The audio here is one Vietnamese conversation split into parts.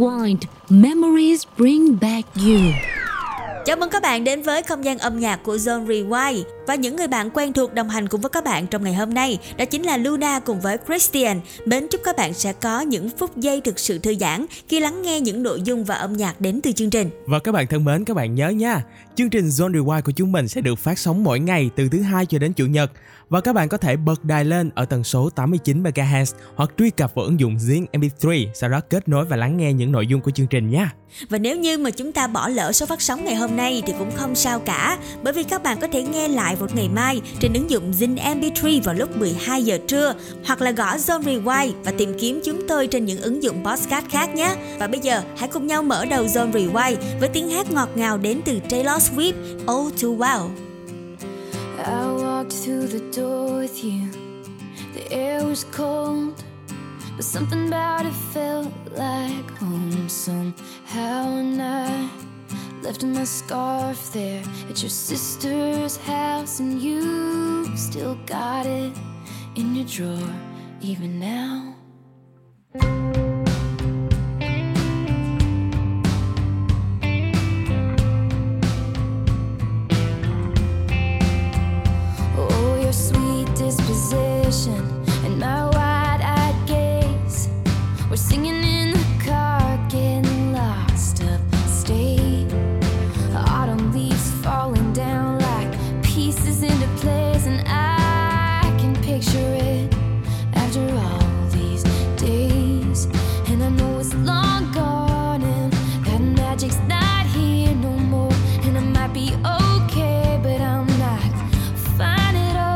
Rewind, Memories Bring Back You. Chào mừng các bạn đến với không gian âm nhạc của Zone Rewind. Và những người bạn quen thuộc đồng hành cùng với các bạn trong ngày hôm nay đó chính là Luna cùng với Christian. Mến chúc các bạn sẽ có những phút giây thực sự thư giãn khi lắng nghe những nội dung và âm nhạc đến từ chương trình. Và các bạn thân mến, các bạn nhớ nha, chương trình Zone Rewind của chúng mình sẽ được phát sóng mỗi ngày từ thứ Hai cho đến Chủ nhật. Và các bạn có thể bật đài lên ở tần số 89 MHz hoặc truy cập vào ứng dụng Zing MP3, sau đó kết nối và lắng nghe những nội dung của chương trình nha. Và nếu như mà chúng ta bỏ lỡ số phát sóng ngày hôm nay thì cũng không sao cả, bởi vì các bạn có thể nghe lại vào ngày mai trên ứng dụng Zing MP3 vào lúc 12 giờ trưa, hoặc là gõ Zone Rewind và tìm kiếm chúng tôi trên những ứng dụng podcast khác nhé. Và bây giờ hãy cùng nhau mở đầu Zone Rewind với tiếng hát ngọt ngào đến từ Taylor Swift, Oh Too Wow. I walked through the door with you. The air was cold, but something about it felt like home somehow. And I left my scarf there at your sister's house, and you still got it in your drawer even now. And my wide-eyed gaze, we're singing in the car, getting lost upstate. Autumn leaves falling down like pieces into place, and I can picture it after all these days. And I know it's long gone, and that magic's not here no more. And I might be okay, but I'm not fine at all.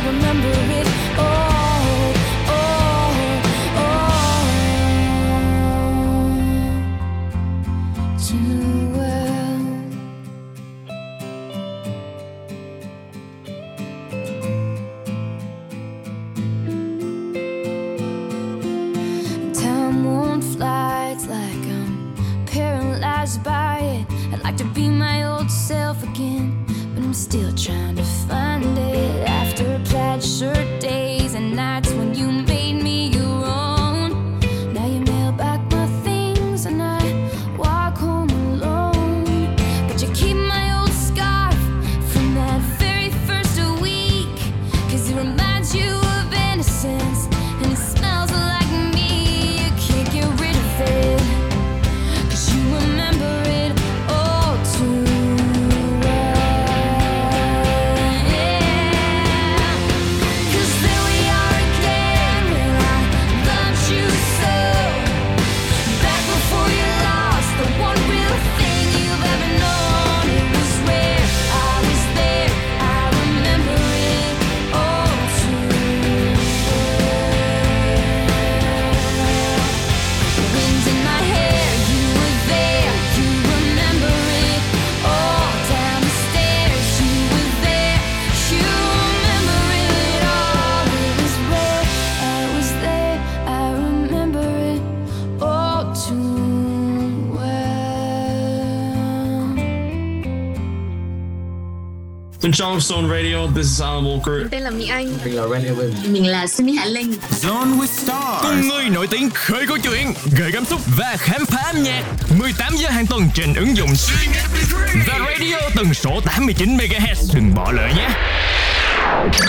Remember Bên trong XONE Radio, this is Alan Walker. Tên là Mỹ Anh. Mình là Randy Win. Mình là Sunny Hạ Linh. Zone with Stars. Con người nổi tiếng khơi câu chuyện, gợi cảm xúc và khám phá âm nhạc. 18 giờ hàng tuần trên ứng dụng Zing MP3 và radio tần số 89 MHz. Đừng bỏ lỡ nhé.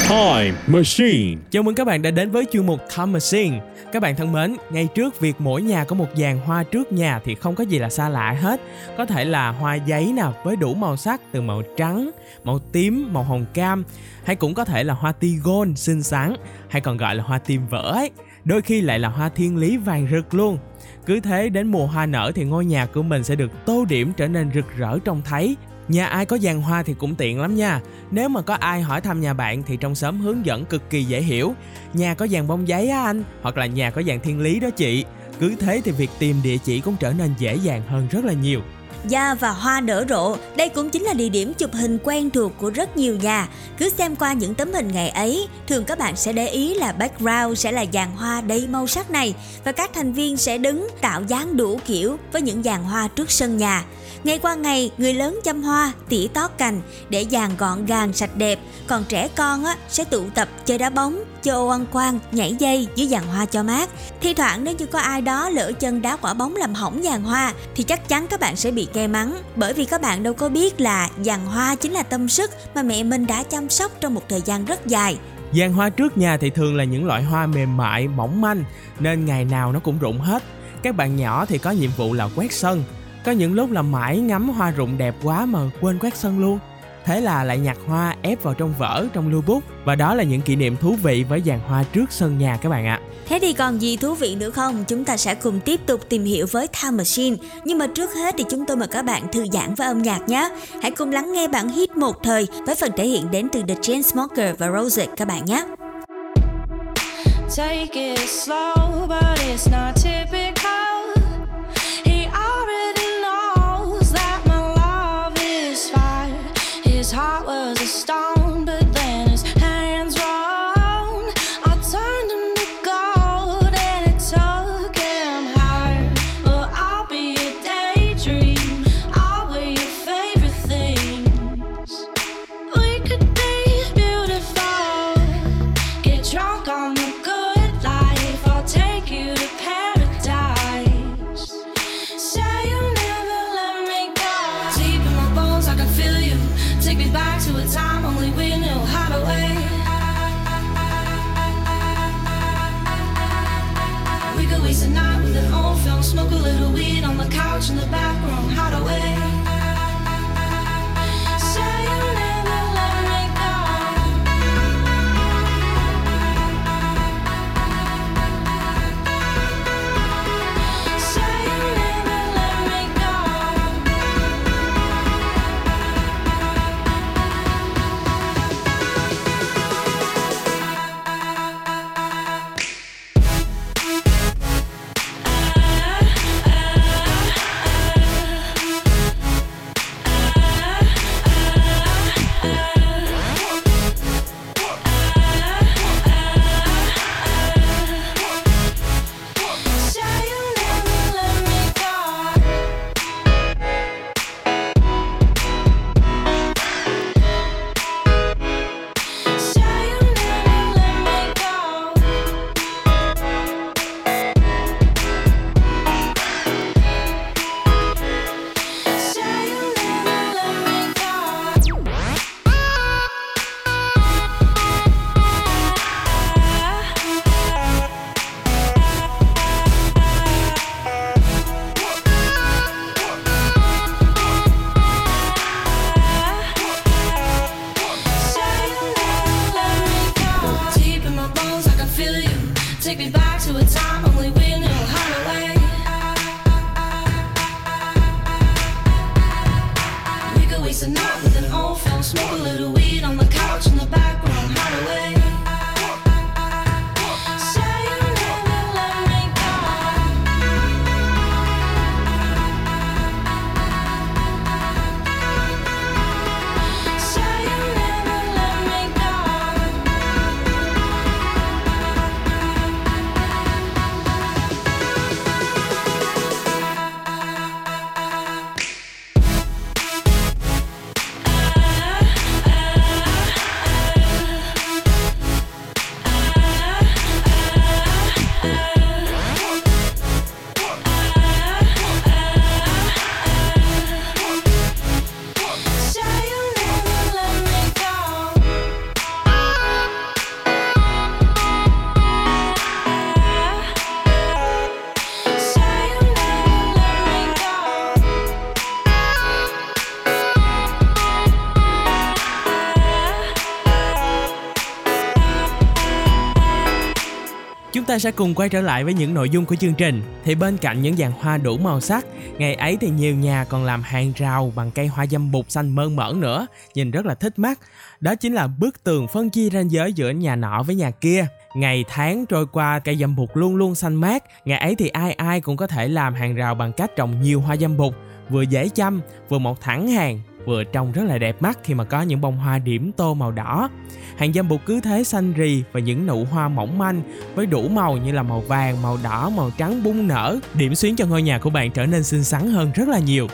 Time Machine. Chào mừng các bạn đã đến với chuyên mục Time Machine. Các bạn thân mến, ngay trước việc mỗi nhà có một giàn hoa trước nhà thì không có gì là xa lạ hết. Có thể là hoa giấy nào với đủ màu sắc từ màu trắng, màu tím, màu hồng cam, hay cũng có thể là hoa ti gôn xinh xắn, hay còn gọi là hoa tim vỡ ấy. Đôi khi lại là hoa thiên lý vàng rực luôn. Cứ thế đến mùa hoa nở thì ngôi nhà của mình sẽ được tô điểm trở nên rực rỡ trông thấy. Nhà ai có giàn hoa thì cũng tiện lắm nha. Nếu mà có ai hỏi thăm nhà bạn thì trong xóm hướng dẫn cực kỳ dễ hiểu. Nhà có giàn bông giấy á anh, hoặc là nhà có giàn thiên lý đó chị. Cứ thế thì việc tìm địa chỉ cũng trở nên dễ dàng hơn rất là nhiều. Dạ, và hoa nở rộ, đây cũng chính là địa điểm chụp hình quen thuộc của rất nhiều nhà. Cứ xem qua những tấm hình ngày ấy, thường các bạn sẽ để ý là background sẽ là giàn hoa đầy màu sắc này, và các thành viên sẽ đứng tạo dáng đủ kiểu với những giàn hoa trước sân nhà. Ngày qua ngày, người lớn chăm hoa, tỉa tót cành để giàn gọn gàng sạch đẹp, còn trẻ con á, sẽ tụ tập chơi đá bóng, chơi ô ăn quan, nhảy dây dưới giàn hoa cho mát. Thi thoảng nếu như có ai đó lỡ chân đá quả bóng làm hỏng giàn hoa thì chắc chắn các bạn sẽ bị cay mắng, bởi vì các bạn đâu có biết là giàn hoa chính là tâm sức mà mẹ mình đã chăm sóc trong một thời gian rất dài. Giàn hoa trước nhà thì thường là những loại hoa mềm mại, mỏng manh nên ngày nào nó cũng rụng hết. Các bạn nhỏ thì có nhiệm vụ là quét sân. Có những lúc là mãi ngắm hoa rụng đẹp quá mà quên quét sân luôn. Thế là lại nhặt hoa ép vào trong vở, trong lưu bút. Và đó là những kỷ niệm thú vị với giàn hoa trước sân nhà các bạn ạ. Thế thì còn gì thú vị nữa không? Chúng ta sẽ cùng tiếp tục tìm hiểu với Time Machine. Nhưng mà trước hết thì chúng tôi mời các bạn thư giãn với âm nhạc nhé. Hãy cùng lắng nghe bản hit một thời với phần thể hiện đến từ The Chainsmokers và Rosé các bạn nhé. Take it slow, but it's not typical. His heart was a stone, but then his hands were on. I turned him to gold and it took him higher. Well, I'll be a daydream, I'll be your favorite things. We could be beautiful, get drunk on the good life. I'll take you to paradise. Say you'll never let me go. Deep in my bones I can feel you. Take me back to a time only we knew how to wait. We could waste a night with an old film, smoke a little weed on the couch in the back room, how to wait. ta sẽ cùng quay trở lại với những nội dung của chương trình. Thì bên cạnh những dàn hoa đủ màu sắc, ngày ấy thì nhiều nhà còn làm hàng rào bằng cây hoa dâm bụt xanh mơn mởn nữa, nhìn rất là thích mắt. Đó chính là bức tường phân chia ranh giới giữa nhà nọ với nhà kia. Ngày tháng trôi qua, cây dâm bụt luôn luôn xanh mát. Ngày ấy thì ai ai cũng có thể làm hàng rào bằng cách trồng nhiều hoa dâm bụt, vừa dễ chăm, vừa một thẳng hàng, vừa trông rất là đẹp mắt khi mà có những bông hoa điểm tô màu đỏ. Hàng dâm bụt cứ thế xanh rì và những nụ hoa mỏng manh với đủ màu như là màu vàng, màu đỏ, màu trắng bung nở, điểm xuyến cho ngôi nhà của bạn trở nên xinh xắn hơn rất là nhiều.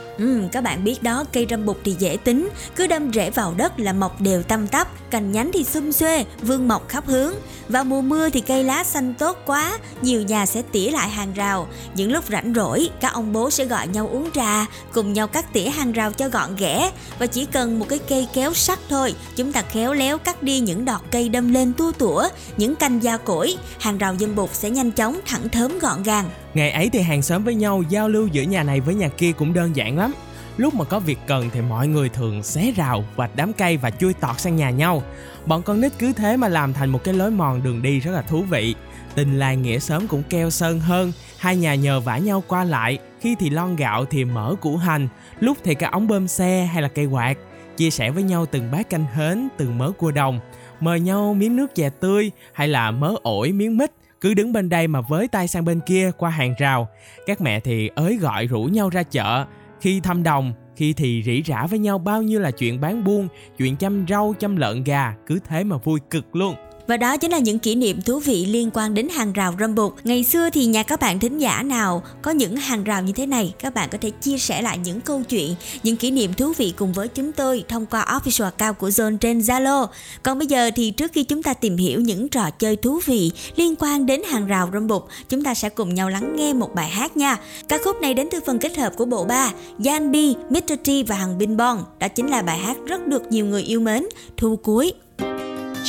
Các bạn biết đó, cây dâm bụt thì dễ tính, cứ đâm rễ vào đất là mọc đều tăm tắp, cành nhánh thì xum xuê, vương mọc khắp hướng. Vào mùa mưa thì cây lá xanh tốt quá, nhiều nhà sẽ tỉa lại hàng rào. Những lúc rảnh rỗi, các ông bố sẽ gọi nhau uống trà, cùng nhau cắt tỉa hàng rào cho gọn ghẽ. Và chỉ cần một cái cây kéo sắt thôi, chúng ta khéo léo cắt đi những đọt cây đâm lên tua tủa, những cành già cỗi, hàng rào dâm bụt sẽ nhanh chóng thẳng thớm gọn gàng. Ngày ấy thì hàng xóm với nhau, giao lưu giữa nhà này với nhà kia cũng đơn giản lắm. Lúc mà có việc cần thì mọi người thường xé rào, vạch đám cây và chui tọt sang nhà nhau. Bọn con nít cứ thế mà làm thành một cái lối mòn đường đi rất là thú vị. Tình làng nghĩa xóm cũng keo sơn hơn, hai nhà nhờ vả nhau qua lại, khi thì lon gạo thì mỡ củ hành, lúc thì cả ống bơm xe hay là cây quạt, chia sẻ với nhau từng bát canh hến, từng mớ cua đồng, mời nhau miếng nước chè tươi hay là mớ ổi miếng mít, cứ đứng bên đây mà với tay sang bên kia qua hàng rào. Các mẹ thì ới gọi rủ nhau ra chợ, khi thăm đồng, khi thì rỉ rả với nhau bao nhiêu là chuyện bán buôn, chuyện chăm rau, chăm lợn gà, cứ thế mà vui cực luôn. Và đó chính là những kỷ niệm thú vị liên quan đến hàng rào dâm bụt. Ngày xưa thì nhà các bạn thính giả nào có những hàng rào như thế này, các bạn có thể chia sẻ lại những câu chuyện, những kỷ niệm thú vị cùng với chúng tôi thông qua official account của Zone trên Zalo. Còn bây giờ thì trước khi chúng ta tìm hiểu những trò chơi thú vị liên quan đến hàng rào dâm bụt, chúng ta sẽ cùng nhau lắng nghe một bài hát nha. Ca khúc này đến từ phần kết hợp của bộ ba Yanbi, Mr. T và Hằng Bin Bon. Đó chính là bài hát rất được nhiều người yêu mến, Thu Cuối.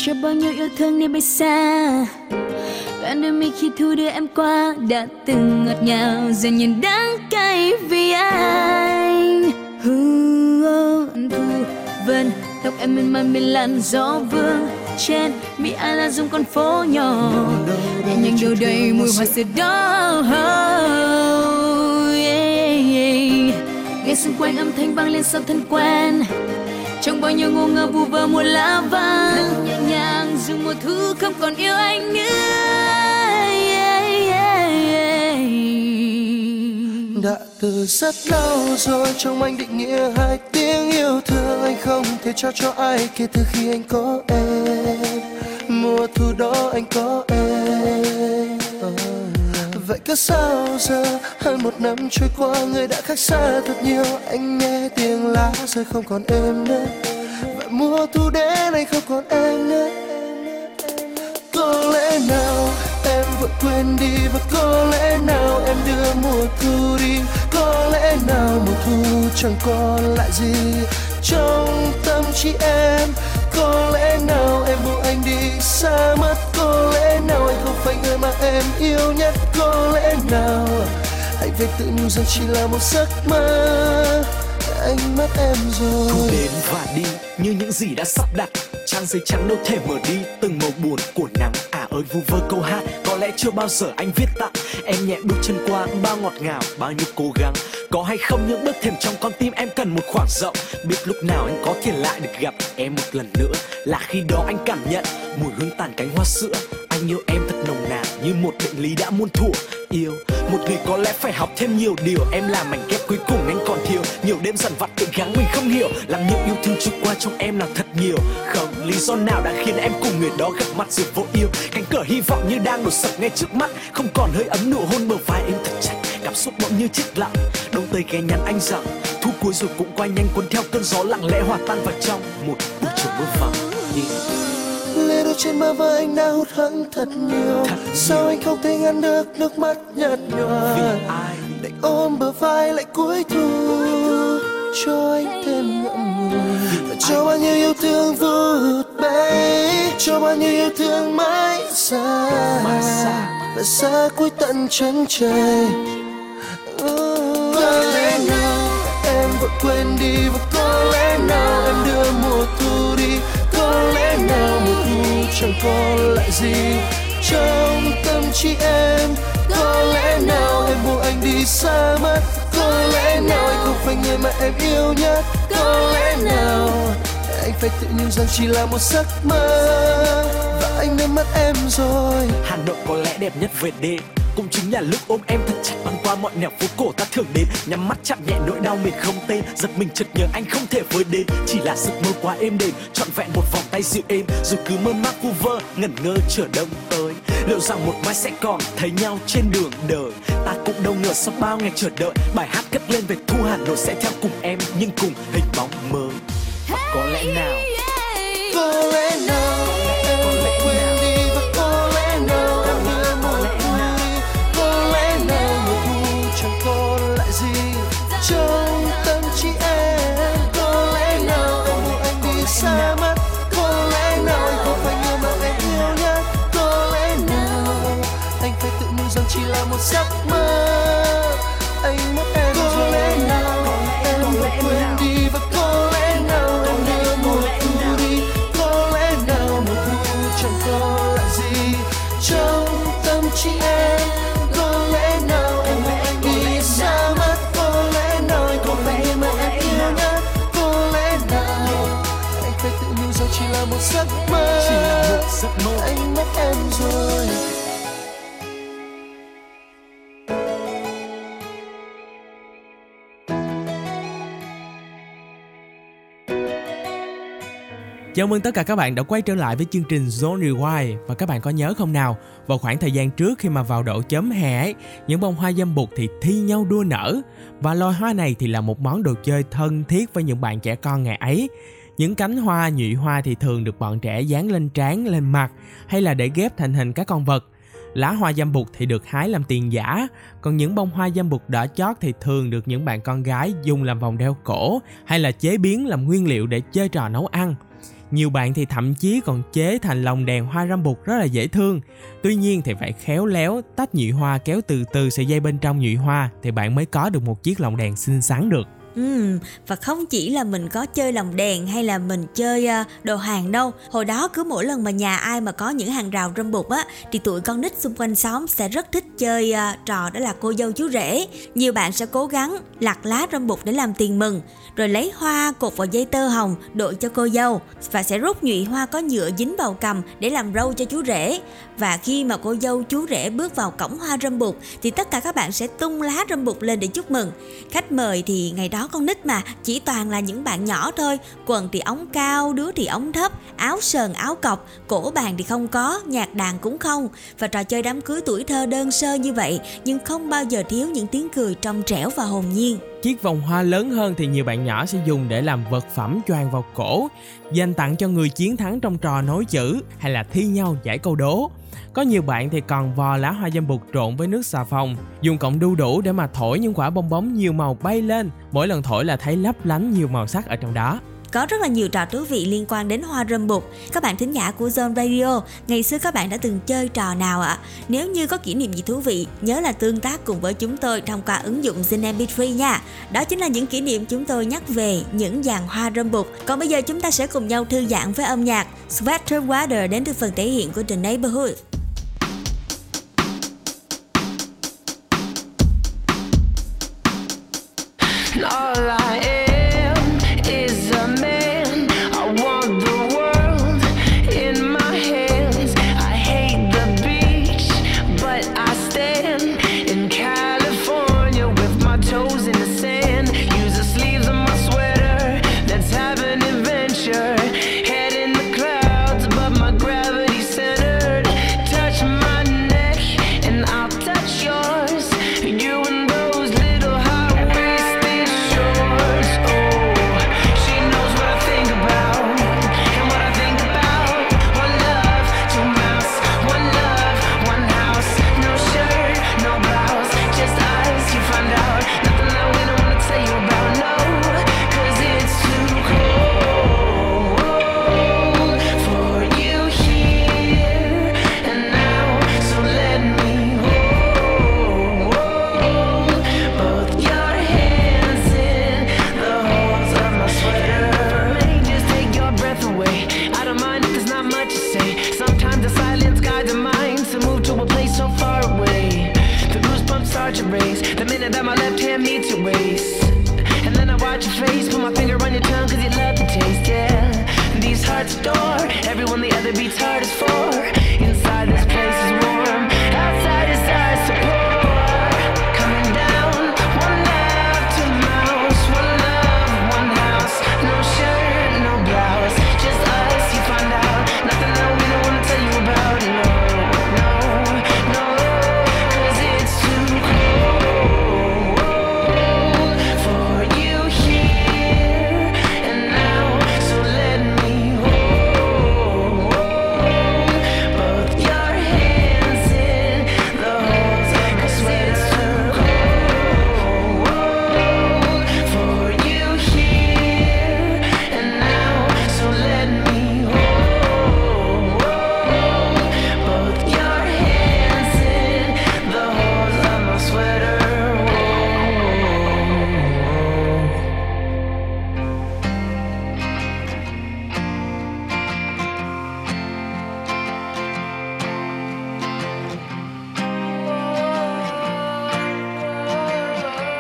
Chưa bao nhiêu yêu thương nên bay xa, đoạn đời mình khi thu đưa em qua đã từng ngọt ngào, giờ nhìn đắng cay vì anh. Thu vân tóc em mềm mại bên làn gió vương trên Mỹ An là dung con phố nhỏ, nhưng đâu đây mùi hoa sữa đó. Nghe xung quanh âm thanh vang lên sao thân quen, trong bao nhiêu ngô ngơ vu vơ mùa lá vàng, nhẹ nhàng dừng mùa thu không còn yêu anh nữa. Đã từ rất lâu rồi trong anh định nghĩa hai tiếng yêu thương, anh không thể trao cho ai kể từ khi anh có em. Mùa thu đó anh có em. Vậy cứ sao giờ hơn một năm trôi qua, người đã khác xa thật nhiều, anh nghe tiếng lá rơi không còn êm nữa. Vậy mùa thu đến anh không còn em nữa. Có lẽ nào em vội quên đi, và có lẽ nào em đưa mùa thu đi. Có lẽ nào mùa thu chẳng còn lại gì trong tâm trí em. Có lẽ nào em buộc anh đi xa mất. Có lẽ nào anh không phải người mà em yêu nhất. Có lẽ nào anh về tự nhủ rằng chỉ là một giấc mơ. Anh mất em rồi. Thu đến và đi như những gì đã sắp đặt, trang giấy trắng đâu thể mở đi từng màu buồn của nắng. Ơi vu vơ câu hát có lẽ chưa bao giờ anh viết tặng em, nhẹ bước chân qua bao ngọt ngào, bao nhiêu cố gắng. Có hay không những bước thềm trong con tim em cần một khoảng rộng, biết lúc nào anh có thể lại được gặp em một lần nữa, là khi đó anh cảm nhận mùi hương tàn cánh hoa sữa. Anh yêu em thật nồng nàn như một bệnh lý đã muôn thuở. Yêu một người có lẽ phải học thêm nhiều điều, em là mảnh ghép cuối cùng anh còn thiếu. Nhiều đêm dằn vặt tự gắng mình không hiểu, làm những yêu thương trôi qua trong em là thật nhiều. Không lý do nào đã khiến em cùng người đó gặp mặt rồi vô yêu. Cánh cửa hy vọng như đang đổ sập ngay trước mắt, không còn hơi ấm nụ hôn bờ vai em thật chặt. Cảm xúc bỗng như chết lặng, đông tây ghé nhắn anh rằng thu cuối rồi cũng qua nhanh, cuốn theo cơn gió lặng lẽ hòa tan vào trong một buổi chiều mưa vàng. Lê đôi trên bờ vai anh đã hụt hẫng thật nhiều. Sao anh không thể ngăn được nước mắt nhạt nhòa, để ôm bờ vai lại cuối thu cho anh thêm ngậm ngùi. Cho bao nhiêu yêu thương vụt bay, cho bao nhiêu yêu thương mãi xa, và xa cuối tận chân trời. Có lẽ nào em vội quên đi, và có lẽ nào em đưa mùa thu đi. Có lẽ nào mùa thu chẳng còn lại gì trong tâm trí em. Có lẽ nào em buông anh đi xa mất, có lẽ nào anh không phải người mà em yêu nhất, có lẽ nào anh phải tự nhủ rằng chỉ là một giấc mơ và anh đã mất em rồi. Hà Nội có lẽ đẹp nhất về đêm, cùng chính là lúc ôm em thật chặt băng qua mọi nẻo phố cổ ta thường đến, nhắm mắt chạm nhẹ nỗi đau mình không tên, giật mình chợt nhớ anh không thể với đến, chỉ là giấc mơ quá êm đềm, trọn vẹn một vòng tay dịu êm, dù cứ mơ màng vu vơ ngẩn ngơ chờ đông tới. Liệu rằng một mai sẽ còn thấy nhau trên đường đời, ta cũng đâu ngờ sau bao ngày chờ đợi, bài hát cất lên về thu Hà Nội sẽ theo cùng em nhưng cùng hình bóng mới. Có lẽ nào, có lẽ nào em lại quên đi, và có lẽ nào em lại muốn đi, có lẽ nào một buổi chẳng còn lại gì trong tâm trí em, có lẽ nào em muốn anh đi xa mất, có lẽ nào anh không phải người mà em yêu nhất, có lẽ nào anh phải tự nhủ rằng chỉ là một giấc mơ, anh mất em rồi. Có lẽ nào em lại quên đi, và có lẽ chị em, có lẽ nào em muốn anh đi xa mất, có lẽ nào anh không phải người mà em yêu nhất, có lẽ nào anh phải tự nhủ rằng chỉ là một giấc mơ, anh mất em rồi. Chào mừng tất cả các bạn đã quay trở lại với chương trình XONE Rewind. Và các bạn có nhớ không nào, vào khoảng thời gian trước khi mà vào độ chớm hè ấy, những bông hoa dâm bụt thì thi nhau đua nở. Và loài hoa này thì là một món đồ chơi thân thiết với những bạn trẻ con ngày ấy. Những cánh hoa, nhụy hoa thì thường được bọn trẻ dán lên trán, lên mặt hay là để ghép thành hình các con vật. Lá hoa dâm bụt thì được hái làm tiền giả, còn những bông hoa dâm bụt đỏ chót thì thường được những bạn con gái dùng làm vòng đeo cổ hay là chế biến làm nguyên liệu để chơi trò nấu ăn. Nhiều bạn thì thậm chí còn chế thành lồng đèn hoa râm bụt rất là dễ thương. Tuy nhiên thì phải khéo léo tách nhụy hoa, kéo từ từ sợi dây bên trong nhụy hoa thì bạn mới có được một chiếc lồng đèn xinh xắn được. Và không chỉ là mình có chơi lồng đèn hay là mình chơi đồ hàng đâu. Hồi đó cứ mỗi lần mà nhà ai mà có những hàng rào râm bụt á, thì tụi con nít xung quanh xóm sẽ rất thích chơi trò đó là cô dâu chú rể. Nhiều bạn sẽ cố gắng lặt lá râm bụt để làm tiền mừng, rồi lấy hoa cột vào dây tơ hồng đội cho cô dâu, và sẽ rút nhụy hoa có nhựa dính vào cằm để làm râu cho chú rể. Và khi mà cô dâu chú rể bước vào cổng hoa râm bụt thì tất cả các bạn sẽ tung lá râm bụt lên để chúc mừng. Khách mời thì ngày đó con nít mà, chỉ toàn là những bạn nhỏ thôi, quần thì ống cao, đứa thì ống thấp, áo sờn áo cọc, cổ bàn thì không có, nhạc đàn cũng không. Và trò chơi đám cưới tuổi thơ đơn sơ như vậy nhưng không bao giờ thiếu những tiếng cười trong trẻo và hồn nhiên. Chiếc vòng hoa lớn hơn thì nhiều bạn nhỏ sẽ dùng để làm vật phẩm choàng vào cổ, dành tặng cho người chiến thắng trong trò nối chữ hay là thi nhau giải câu đố. Có nhiều bạn thì còn vò lá hoa dâm bụt trộn với nước xà phòng, dùng cọng đu đủ để mà thổi những quả bong bóng nhiều màu bay lên. Mỗi lần thổi là thấy lấp lánh nhiều màu sắc ở trong đó. Có rất là nhiều trò thú vị liên quan đến hoa râm bụt. Các bạn thính giả của Zone Radio, ngày xưa các bạn đã từng chơi trò nào ạ? Nếu như có kỷ niệm gì thú vị, nhớ là tương tác cùng với chúng tôi thông qua ứng dụng Zing MP3 nha. Đó chính là những kỷ niệm chúng tôi nhắc về những dàn hoa râm bụt. Còn bây giờ chúng ta sẽ cùng nhau thư giãn với âm nhạc Sweater Water đến từ phần thể hiện của The Neighborhood. All I am is a man. I want the world in my hands. I hate the beach, but I stand in California with my toes in the sand. Use the sleeves of my sweater, let's have an adventure. Head in the clouds, but my gravity's centered my finger on your tongue cause you love to taste it. These hearts adore everyone the other beats heart is for. Inside this place is warm, outside is ice to pour. Coming down, one love, two mouths, one love, one house. No shirt, no blouse, just us, you find out. Nothing that we don't wanna tell you about, no, no, no. Cause it's too cold for you here and now. So let me hold both your hands in the holes. Cause it's too cold for you here and now. So let me hold both your hands in the holes of my sweater. Cause it's too cold for you here and now. So let me hold both your hands in the hole. And it's too cold for you and now. Let me hold both your hands in the holes of my sweater. It's too cold, it's too cold to handle this harder.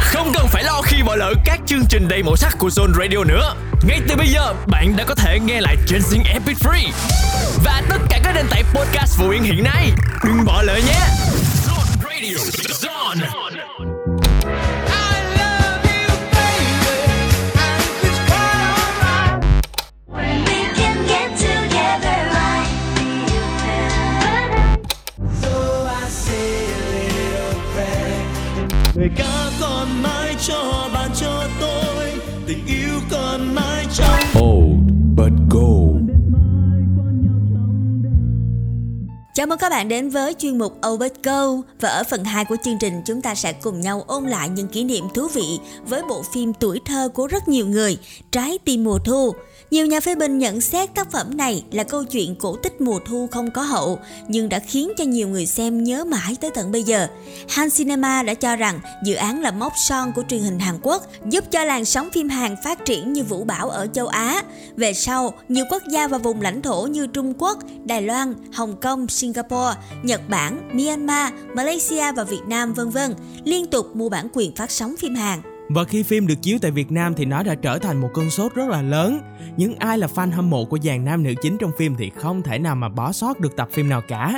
Không cần phải lo khi bỏ lỡ các chương trình đầy màu sắc của Zone Radio nữa. Ngay từ bây giờ, bạn đã có thể nghe lại trên Zing MP3 và tất cả các nền tảng podcast phổ biến hiện nay. Đừng bỏ lỡ nhé. Zone Radio, Zone. When we can get together like we will. So I say a little prayer. Người ca còn mãi cho bạn cho tôi, tình yêu còn mãi trong. Old but gold. Chào mừng các bạn đến với chuyên mục Old But Gold. Và ở phần 2 của chương trình, chúng ta sẽ cùng nhau ôn lại những kỷ niệm thú vị với bộ phim tuổi thơ của rất nhiều người, Trái tim mùa thu. Nhiều nhà phê bình nhận xét tác phẩm này là câu chuyện cổ tích mùa thu không có hậu, nhưng đã khiến cho nhiều người xem nhớ mãi tới tận bây giờ. Han Cinema đã cho rằng dự án là mốc son của truyền hình Hàn Quốc, giúp cho làn sóng phim Hàn phát triển như vũ bão ở châu Á. Về sau, nhiều quốc gia và vùng lãnh thổ như Trung Quốc, Đài Loan, Hồng Kông, Singapore, Nhật Bản, Myanmar, Malaysia và Việt Nam v.v. liên tục mua bản quyền phát sóng phim Hàn. Và khi phim được chiếu tại Việt Nam thì nó đã trở thành một cơn sốt rất là lớn. Những ai là fan hâm mộ của dàn nam nữ chính trong phim thì không thể nào mà bỏ sót được tập phim nào cả.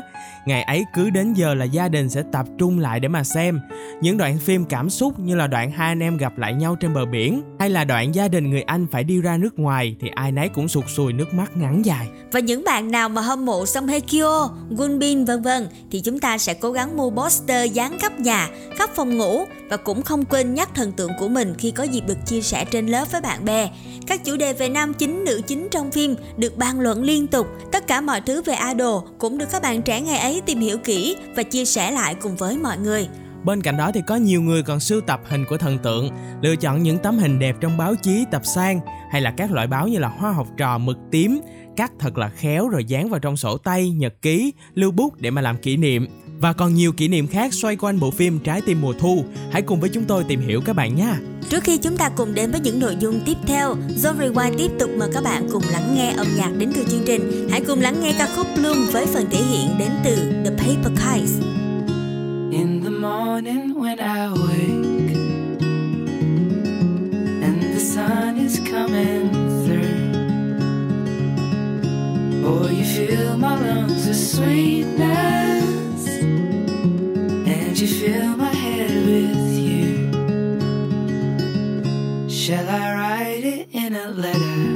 Ngày ấy cứ đến giờ là gia đình sẽ tập trung lại để mà xem. Những đoạn phim cảm xúc như là đoạn hai anh em gặp lại nhau trên bờ biển, hay là đoạn gia đình người Anh phải đi ra nước ngoài, thì ai nấy cũng sụt sùi nước mắt ngắn dài. Và những bạn nào mà hâm mộ Song Hye Kyo, Won Bin v.v. thì chúng ta sẽ cố gắng mua poster dán khắp nhà, khắp phòng ngủ, và cũng không quên nhắc thần tượng của mình khi có dịp được chia sẻ trên lớp với bạn bè. Các chủ đề về nam chính, nữ chính trong phim được bàn luận liên tục. Tất cả mọi thứ về idol cũng được các bạn trẻ ngày ấy tìm hiểu kỹ và chia sẻ lại cùng với mọi người. Bên cạnh đó thì có nhiều người còn sưu tập hình của thần tượng, lựa chọn những tấm hình đẹp trong báo chí, tập san hay là các loại báo như là Hoa Học Trò, Mực Tím, cắt thật là khéo rồi dán vào trong sổ tay, nhật ký, lưu bút để mà làm kỷ niệm. Và còn nhiều kỷ niệm khác xoay quanh bộ phim Trái tim mùa thu. Hãy cùng với chúng tôi tìm hiểu các bạn nha. Trước khi chúng ta cùng đến với những nội dung tiếp theo, Zone Rewind tiếp tục mời các bạn cùng lắng nghe âm nhạc đến từ chương trình. Hãy cùng lắng nghe ca khúc Bloom với phần thể hiện đến từ The Paper Kites. In the morning. morning when I wake and the sun is coming through. Boy, you fill my lungs with sweetness and you fill my head with you. Shall I write it in a letter?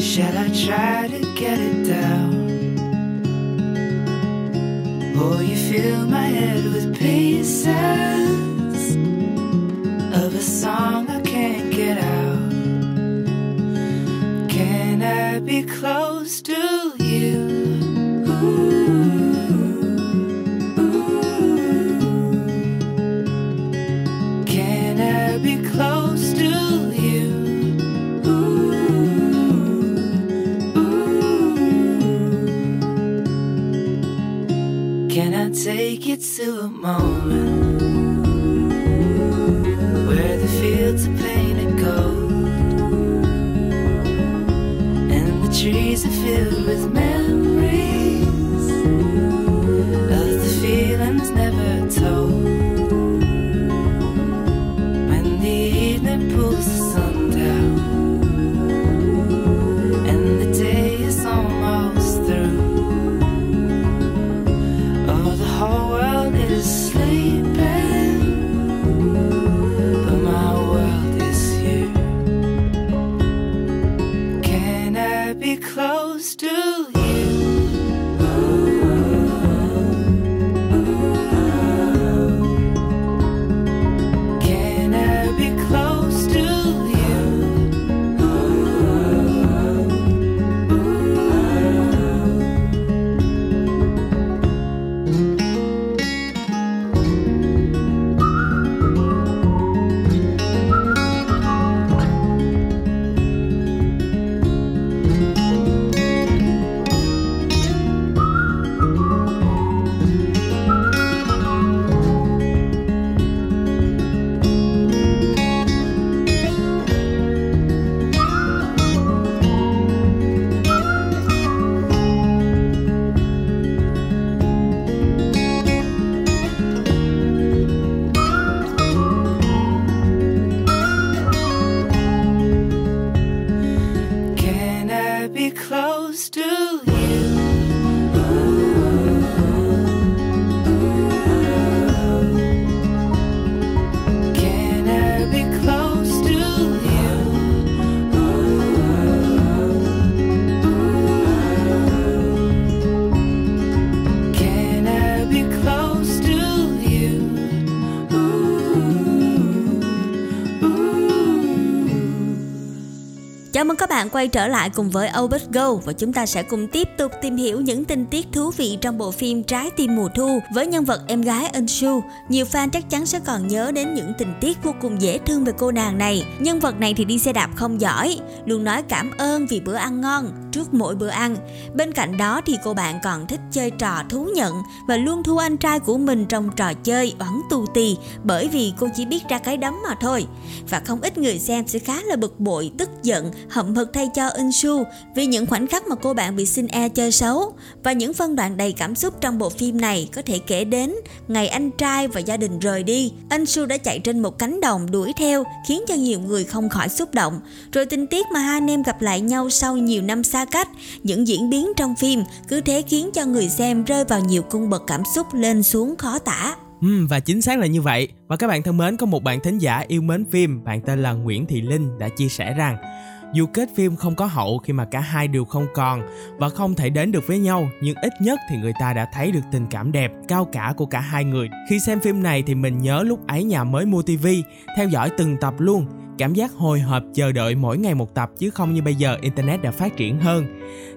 Shall I try to get it down? Oh, you fill my head with pieces of a song I can't get out. Can I be close to you? Ooh, ooh. Can I be close to you? Take it to a moment where the fields are painted gold and the trees are filled with memories of the feelings never told. When the evening pulls the sun down and the day is almost through. The whole world is sleeping, but my world is here. Can I be close to you? Can I be close to you? Cảm ơn các bạn quay trở lại cùng với Obert Go và chúng ta sẽ cùng tiếp tục tìm hiểu những tình tiết thú vị trong bộ phim Trái tim mùa thu với nhân vật em gái Eunsu. Nhiều fan chắc chắn sẽ còn nhớ đến những tình tiết vô cùng dễ thương về cô nàng này. Nhân vật này thì đi xe đạp không giỏi, luôn nói cảm ơn vì bữa ăn ngon trước mỗi bữa ăn. Bên cạnh đó thì cô bạn còn thích chơi trò thú nhận và luôn thua anh trai của mình trong trò chơi oẳn tù tì bởi vì cô chỉ biết ra cái đấm mà thôi. Và không ít người xem sẽ khá là bực bội, tức giận, hậm hực thay cho Eunsu vì những khoảnh khắc mà cô bạn bị Shin Ae chơi xấu. Và những phân đoạn đầy cảm xúc trong bộ phim này có thể kể đến ngày anh trai và gia đình rời đi, Eunsu đã chạy trên một cánh đồng đuổi theo khiến cho nhiều người không khỏi xúc động. Rồi tình tiết mà hai anh em gặp lại nhau sau nhiều năm xa cách, những diễn biến trong phim cứ thế khiến cho người xem rơi vào nhiều cung bậc cảm xúc lên xuống khó tả. Và chính xác là như vậy. Và các bạn thân mến, có một bạn thính giả yêu mến phim, bạn tên là Nguyễn Thị Linh đã chia sẻ rằng dù kết phim không có hậu khi mà cả hai đều không còn và không thể đến được với nhau, nhưng ít nhất thì người ta đã thấy được tình cảm đẹp, cao cả của cả hai người. Khi xem phim này thì mình nhớ lúc ấy nhà mới mua tivi, theo dõi từng tập luôn. Cảm giác hồi hộp chờ đợi mỗi ngày một tập chứ không như bây giờ internet đã phát triển hơn.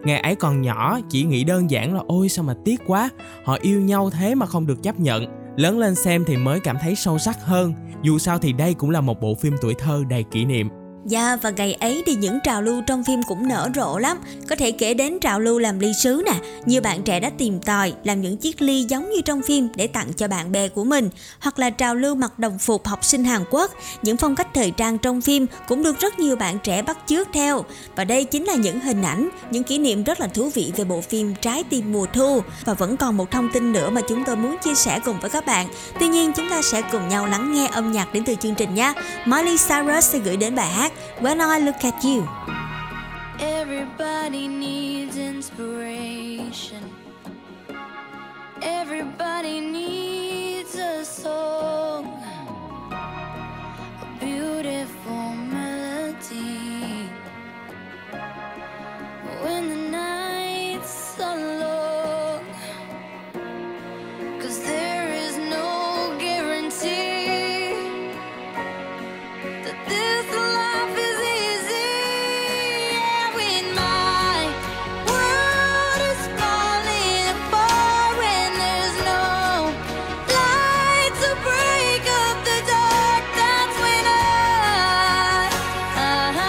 Ngày ấy còn nhỏ chỉ nghĩ đơn giản là ôi sao mà tiếc quá, họ yêu nhau thế mà không được chấp nhận. Lớn lên xem thì mới cảm thấy sâu sắc hơn. Dù sao thì đây cũng là một bộ phim tuổi thơ đầy kỷ niệm. Dạ, và ngày ấy thì những trào lưu trong phim cũng nở rộ lắm. Có thể kể đến trào lưu làm ly sứ nè. Nhiều bạn trẻ đã tìm tòi làm những chiếc ly giống như trong phim để tặng cho bạn bè của mình. Hoặc là trào lưu mặc đồng phục học sinh Hàn Quốc. Những phong cách thời trang trong phim cũng được rất nhiều bạn trẻ bắt chước theo. Và đây chính là những hình ảnh, những kỷ niệm rất là thú vị về bộ phim Trái tim mùa thu. Và vẫn còn một thông tin nữa mà chúng tôi muốn chia sẻ cùng với các bạn. Tuy nhiên chúng ta sẽ cùng nhau lắng nghe âm nhạc đến từ chương trình nhé. Molly Sara sẽ gửi đến bài hát When I Look at You. Everybody needs inspiration. Everybody needs a song. A beautiful melody. When the nights are long, 'cause there is no guarantee that this life is easy. Yeah, when my world is falling apart, when there's no light to break up the dark, that's when I look at you.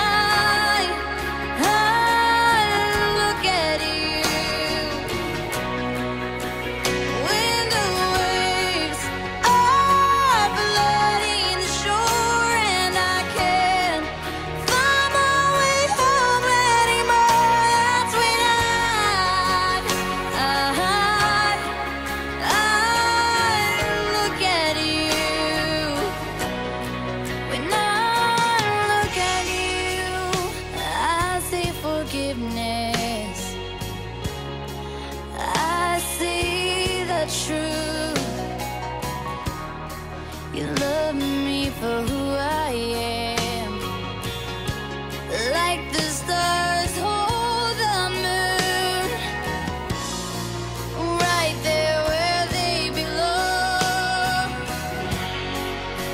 When the waves are flooding the shore and I can't find my way home anymore, that's when I look at you. When I look at you, I see forgiveness. I see the truth. You love me for who I am, like the stars hold the moon, right there where they belong.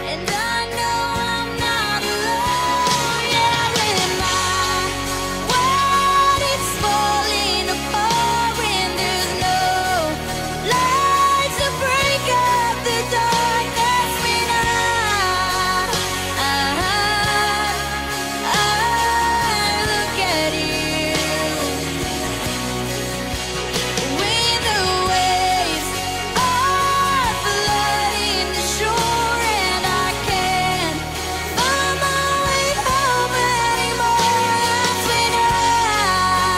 And I know I'm not alone. Yeah, when my world is falling apart, when there's no light to break up the dark, that's when I look at you. When the waves are flooding the shore and I can't find my way home anymore, that's when I look at you.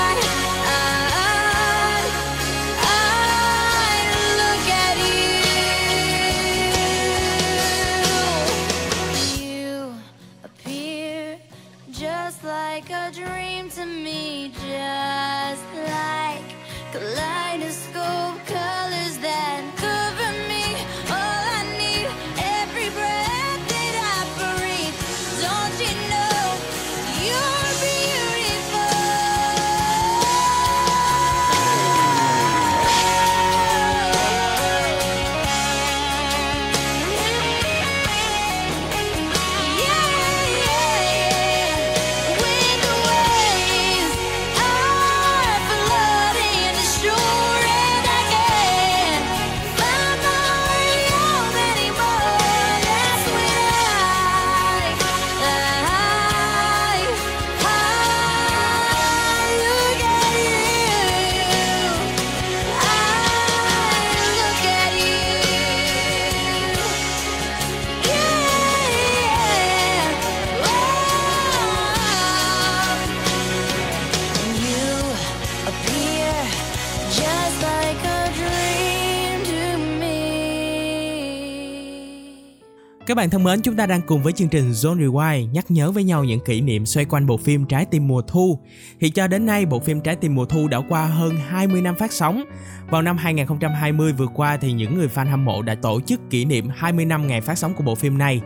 You appear just like a dream to me, just like kaleidoscope colors that cover me. All I need, every breath that I breathe. Don't you know you're beautiful? Yeah. When the waves are flooding the shore and I can't find my way home anymore, that's when I look at you. I look at you. Yeah. Oh. You appear just like a dream to me. Các bạn thân mến, chúng ta đang cùng với chương trình Zone Rewind nhắc nhớ với nhau những kỷ niệm xoay quanh bộ phim Trái tim mùa thu. Thì cho đến nay, bộ phim Trái tim mùa thu đã qua hơn 20 năm phát sóng. Vào năm 2020 vừa qua thì những người fan hâm mộ đã tổ chức kỷ niệm 20 năm ngày phát sóng của bộ phim này.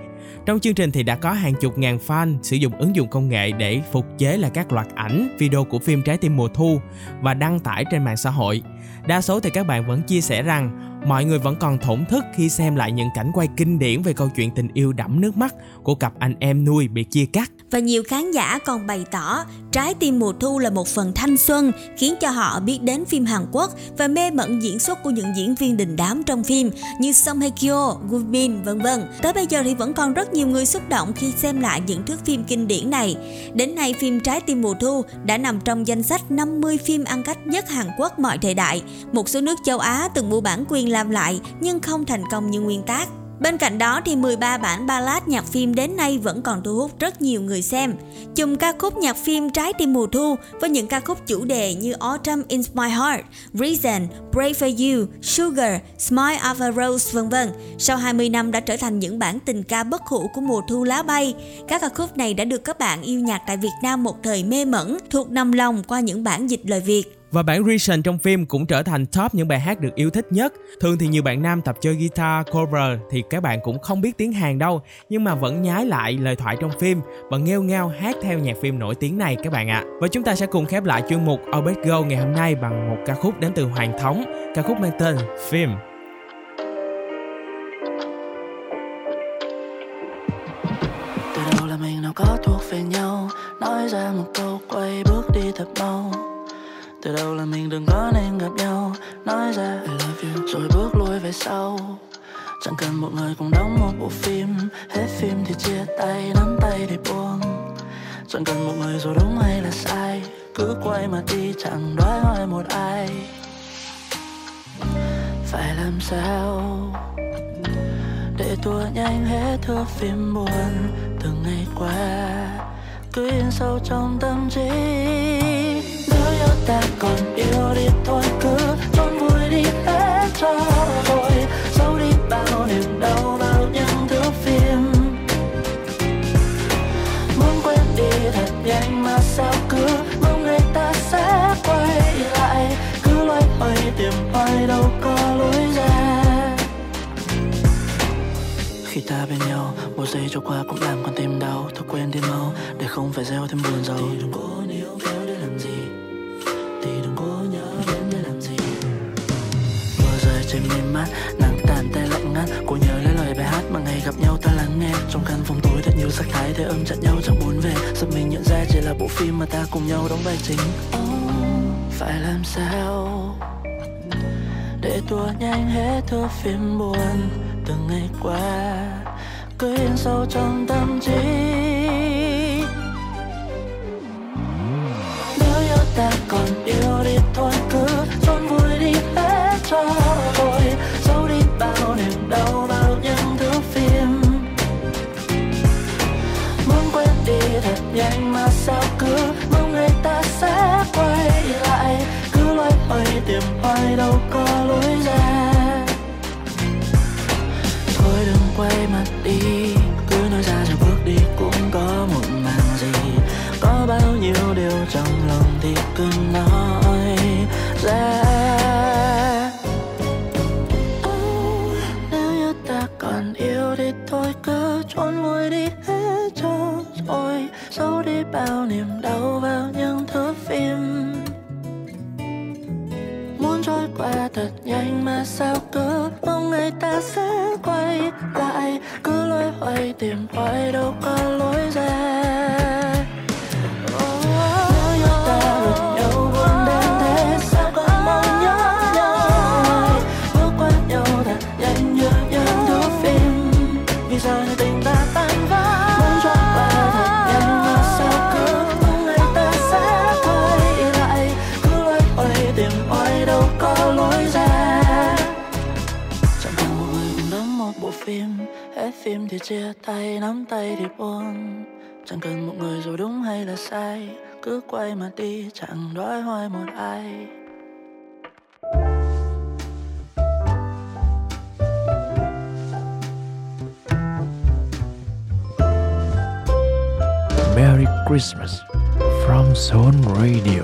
Trong chương trình thì đã có hàng chục ngàn fan sử dụng ứng dụng công nghệ để phục chế lại các loạt ảnh, video của phim Trái tim mùa thu và đăng tải trên mạng xã hội. Đa số thì các bạn vẫn chia sẻ rằng mọi người vẫn còn thổn thức khi xem lại những cảnh quay kinh điển về câu chuyện tình yêu đẫm nước mắt của cặp anh em nuôi bị chia cắt. Và nhiều khán giả còn bày tỏ Trái tim mùa thu là một phần thanh xuân, khiến cho họ biết đến phim Hàn Quốc và mê mẩn diễn xuất của những diễn viên đình đám trong phim như Song Hye Kyo, Won Bin, v.v. Tới bây giờ thì vẫn còn còn rất nhiều người xúc động khi xem lại những thước phim kinh điển này. Đến nay, phim Trái tim mùa thu đã nằm trong danh sách 50 phim ăn khách nhất Hàn Quốc mọi thời đại. Một số nước châu Á từng mua bản quyền làm lại nhưng không thành công như nguyên tác. Bên cạnh đó thì 13 bản ballad nhạc phim đến nay vẫn còn thu hút rất nhiều người xem. Chùm ca khúc nhạc phim Trái tim mùa thu với những ca khúc chủ đề như Autumn in My Heart, Reason, Pray for You, Sugar, Smile of a Rose v.v. sau 20 năm đã trở thành những bản tình ca bất hủ của mùa thu lá bay. Các ca khúc này đã được các bạn yêu nhạc tại Việt Nam một thời mê mẩn, thuộc nằm lòng qua những bản dịch lời Việt. Và bản Reason trong phim cũng trở thành top những bài hát được yêu thích nhất. Thường thì nhiều bạn nam tập chơi guitar, cover thì các bạn cũng không biết tiếng Hàn đâu, nhưng mà vẫn nhái lại lời thoại trong phim và nghêu ngao hát theo nhạc phim nổi tiếng này các bạn ạ. Và chúng ta sẽ cùng khép lại chuyên mục Obet Go ngày hôm nay bằng một ca khúc đến từ Hoàng Thống. Ca khúc mang tên Phim. Từ đầu là mình nào có thuộc về nhau, nói ra một câu quay bước đi thật mau. Từ đầu là mình đừng có nên gặp nhau, nói ra I love you rồi bước lui về sau. Chẳng cần một người cùng đóng một bộ phim, hết phim thì chia tay, nắm tay để buông. Chẳng cần một người dù đúng hay là sai, cứ quay mà đi chẳng đoái hỏi một ai. Phải làm sao để tua nhanh hết thước phim buồn từng ngày qua, cứ in sâu trong tâm trí. Nếu yêu ta còn yêu đi thôi, cứ trốn vui đi hết cho rồi. Giấu đi bao niềm đau, bao những thước phim. Muốn quên đi thật nhanh mà sao cứ mong người ta sẽ quay lại. Cứ loay hoay tìm hoài đâu có lối ra. Khi ta bên nhau, một giây trôi qua cũng làm con tim đau. Thôi quên đi mau, để không phải gieo thêm buồn rầu. Thì đừng cố níu kéo để làm gì, thì đừng cố nhớ đến để làm gì. Mưa rơi trên mi mắt, nắng tàn tay lạnh ngắt. Cô nhớ lấy lời bài hát mà ngày gặp nhau ta lắng nghe. Trong căn phòng tối thật nhiều sắc thái, thế ôm chặt nhau chẳng muốn về. Giờ mình nhận ra chỉ là bộ phim mà ta cùng nhau đóng vai chính. Phải làm sao để tua nhanh hết thước phim buồn từng ngày qua, cứ in sâu trong tâm trí. Nếu yêu ta còn yêu đi thôi, cứ trốn vui đi hết cho rồi. Giấu đi bao niềm đau, bao những thước phim. Muốn quên đi thật nhanh mà sao cứ mong người ta sẽ quay lại. Cứ loay hoay tìm hoài đâu có lối ra. Quay mặt đi, cứ nói ra rồi bước đi cũng có một màn gì. Có bao nhiêu điều trong lòng thì cứ nói ra. Oh, nếu như ta còn yêu thì thôi cứ trốn vui đi hết cho rồi. Giấu đi bao niềm đau, bao những thước phim. Muốn trôi qua thật nhanh mà sao cứ mong người ta sẽ quay lại. Cứ loay hoay tìm hoài đâu có lối ra. Nếu như ta được yêu buồn đến thế, sao còn mong nhớ nhau? Bước qua nhau thật nhanh như những thước phim. Vì giờ thì tình ta tan vỡ. Muốn trôi qua thật nhanh mà sao cứ mong người ta sẽ quay lại. Cứ loay hoay tìm hoài đâu có lối ra. Bộ phim, hết phim thì chia tay, nắm tay thì buông. Chẳng cần một người dù đúng hay là sai, cứ quay mà đi chẳng đoái hoài một ai. Merry Christmas from Zone Radio.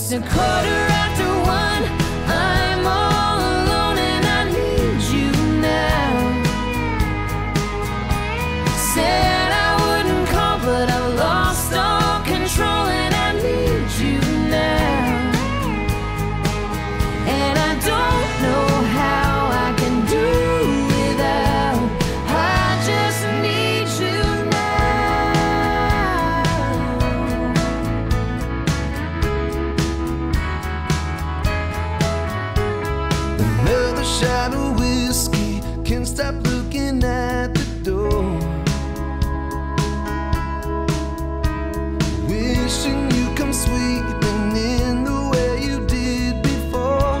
It's a quarter after one. I'm all alone and I need you now. Said I wouldn't call, but I've lost all control and I need you now. And I don't know how I can do without. I just need you now. Another shot of whiskey, can't stop looking at the door. Wishing you come sweeping in the way you did before.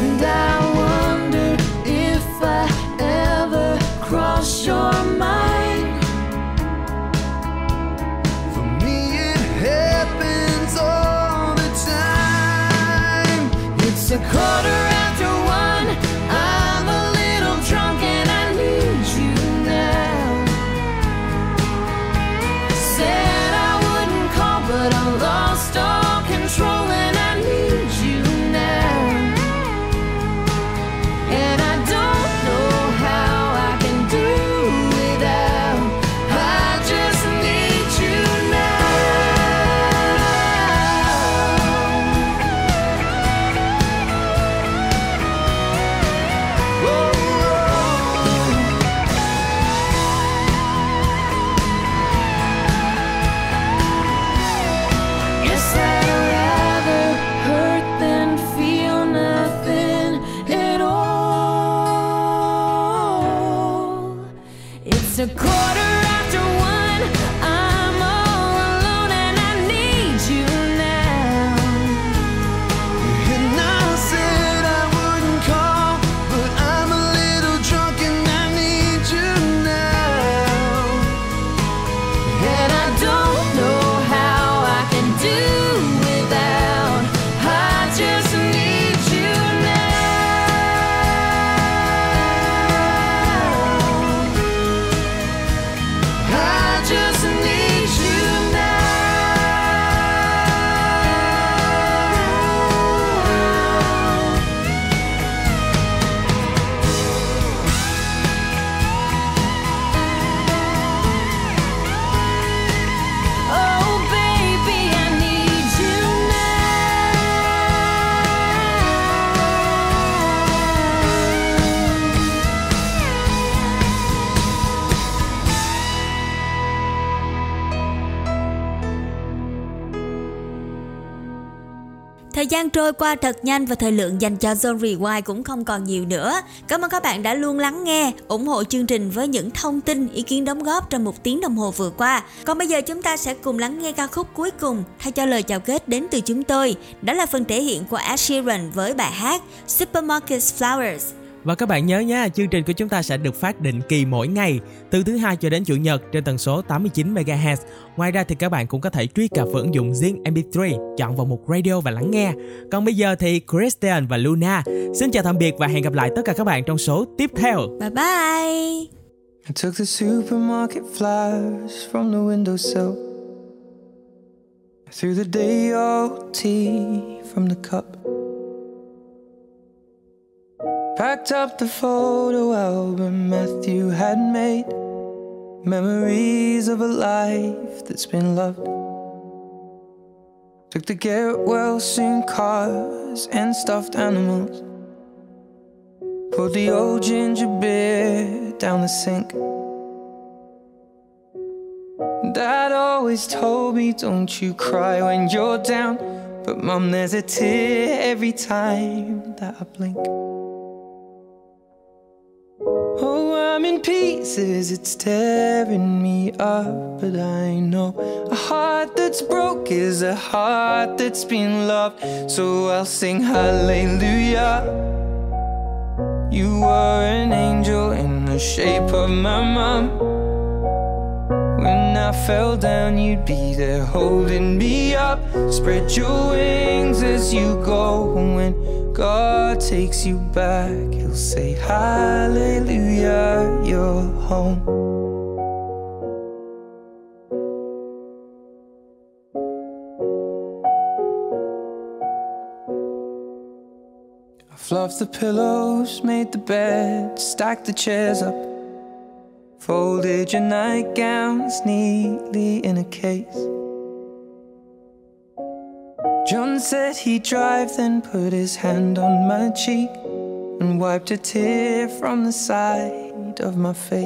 And I wonder if I ever cross your mind. For me it happens all the time. It's a quarter after one. I'm a little drunk and I need you now. Said I wouldn't call, but I lost all control and I need you now. And I don't know how I can do without. I just need you now. Yes, I'd rather hurt than feel nothing at all. It's a quarter after one. I'm all alone and I need you now. And I said I wouldn't call, but I'm a little drunk and I need you now. And I don't know how I can do without. I just need you now. I just need you now. Oh baby, I need you now. Thời gian trôi qua thật nhanh và thời lượng dành cho Zone Rewind cũng không còn nhiều nữa. Cảm ơn các bạn đã luôn lắng nghe, ủng hộ chương trình với những thông tin, ý kiến đóng góp trong 1 tiếng đồng hồ vừa qua. Còn bây giờ chúng ta sẽ cùng lắng nghe ca khúc cuối cùng thay cho lời chào kết đến từ chúng tôi. Đó là phần thể hiện của Asheron với bài hát Supermarket Flowers. Và các bạn nhớ nhé, chương trình của chúng ta sẽ được phát định kỳ mỗi ngày từ thứ Hai cho đến Chủ nhật trên tần số 89 MHz. Ngoài ra thì các bạn cũng có thể truy cập vào ứng dụng Zing MP3, chọn vào mục radio và lắng nghe. Còn bây giờ thì Christian và Luna xin chào tạm biệt và hẹn gặp lại tất cả các bạn trong số tiếp theo. Bye bye. I took the supermarket flowers from the windowsill, I threw the day old tea from the cup, packed up the photo album Matthew had made, memories of a life that's been loved. Took the get well soon cars and stuffed animals, pulled the old ginger beer down the sink. Dad always told me don't you cry when you're down, but Mum, there's a tear every time that I blink. Oh, I'm in pieces, it's tearing me up, but I know a heart that's broke is a heart that's been loved. So I'll sing hallelujah. You were an angel in the shape of my mum. When I fell down, you'd be there holding me up. Spread your wings as you go, and when God takes you back, He'll say hallelujah, you're home. off the pillows, made the bed, stacked the chairs up, folded your nightgowns neatly in a case. John said he'd drive, then put his hand on my cheek and wiped a tear from the side of my face.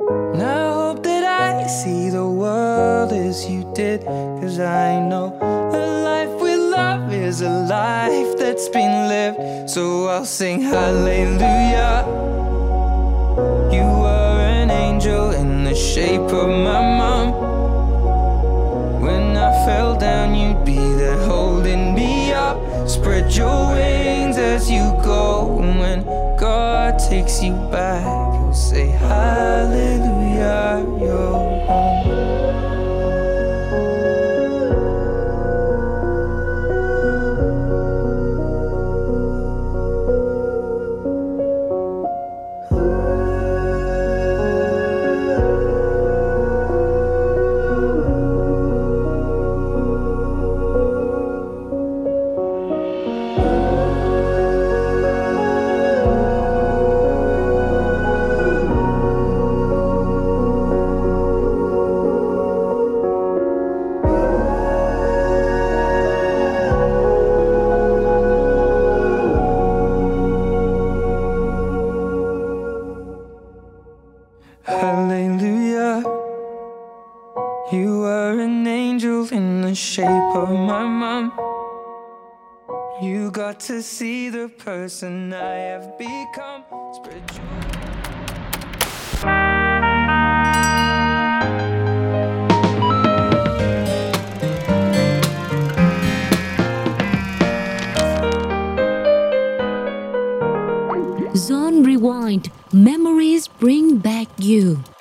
And I hope that I see the world as you did, 'cause I know a life with love is a life that's been lived. So I'll sing hallelujah. You were an angel in the shape of my mom. When I fell down, you'd be there holding me up. Spread your wings as you go, and when God takes you back, you'll say hallelujah, you're to see the person I have become. Spread your XONE Rewind, memories bring back you.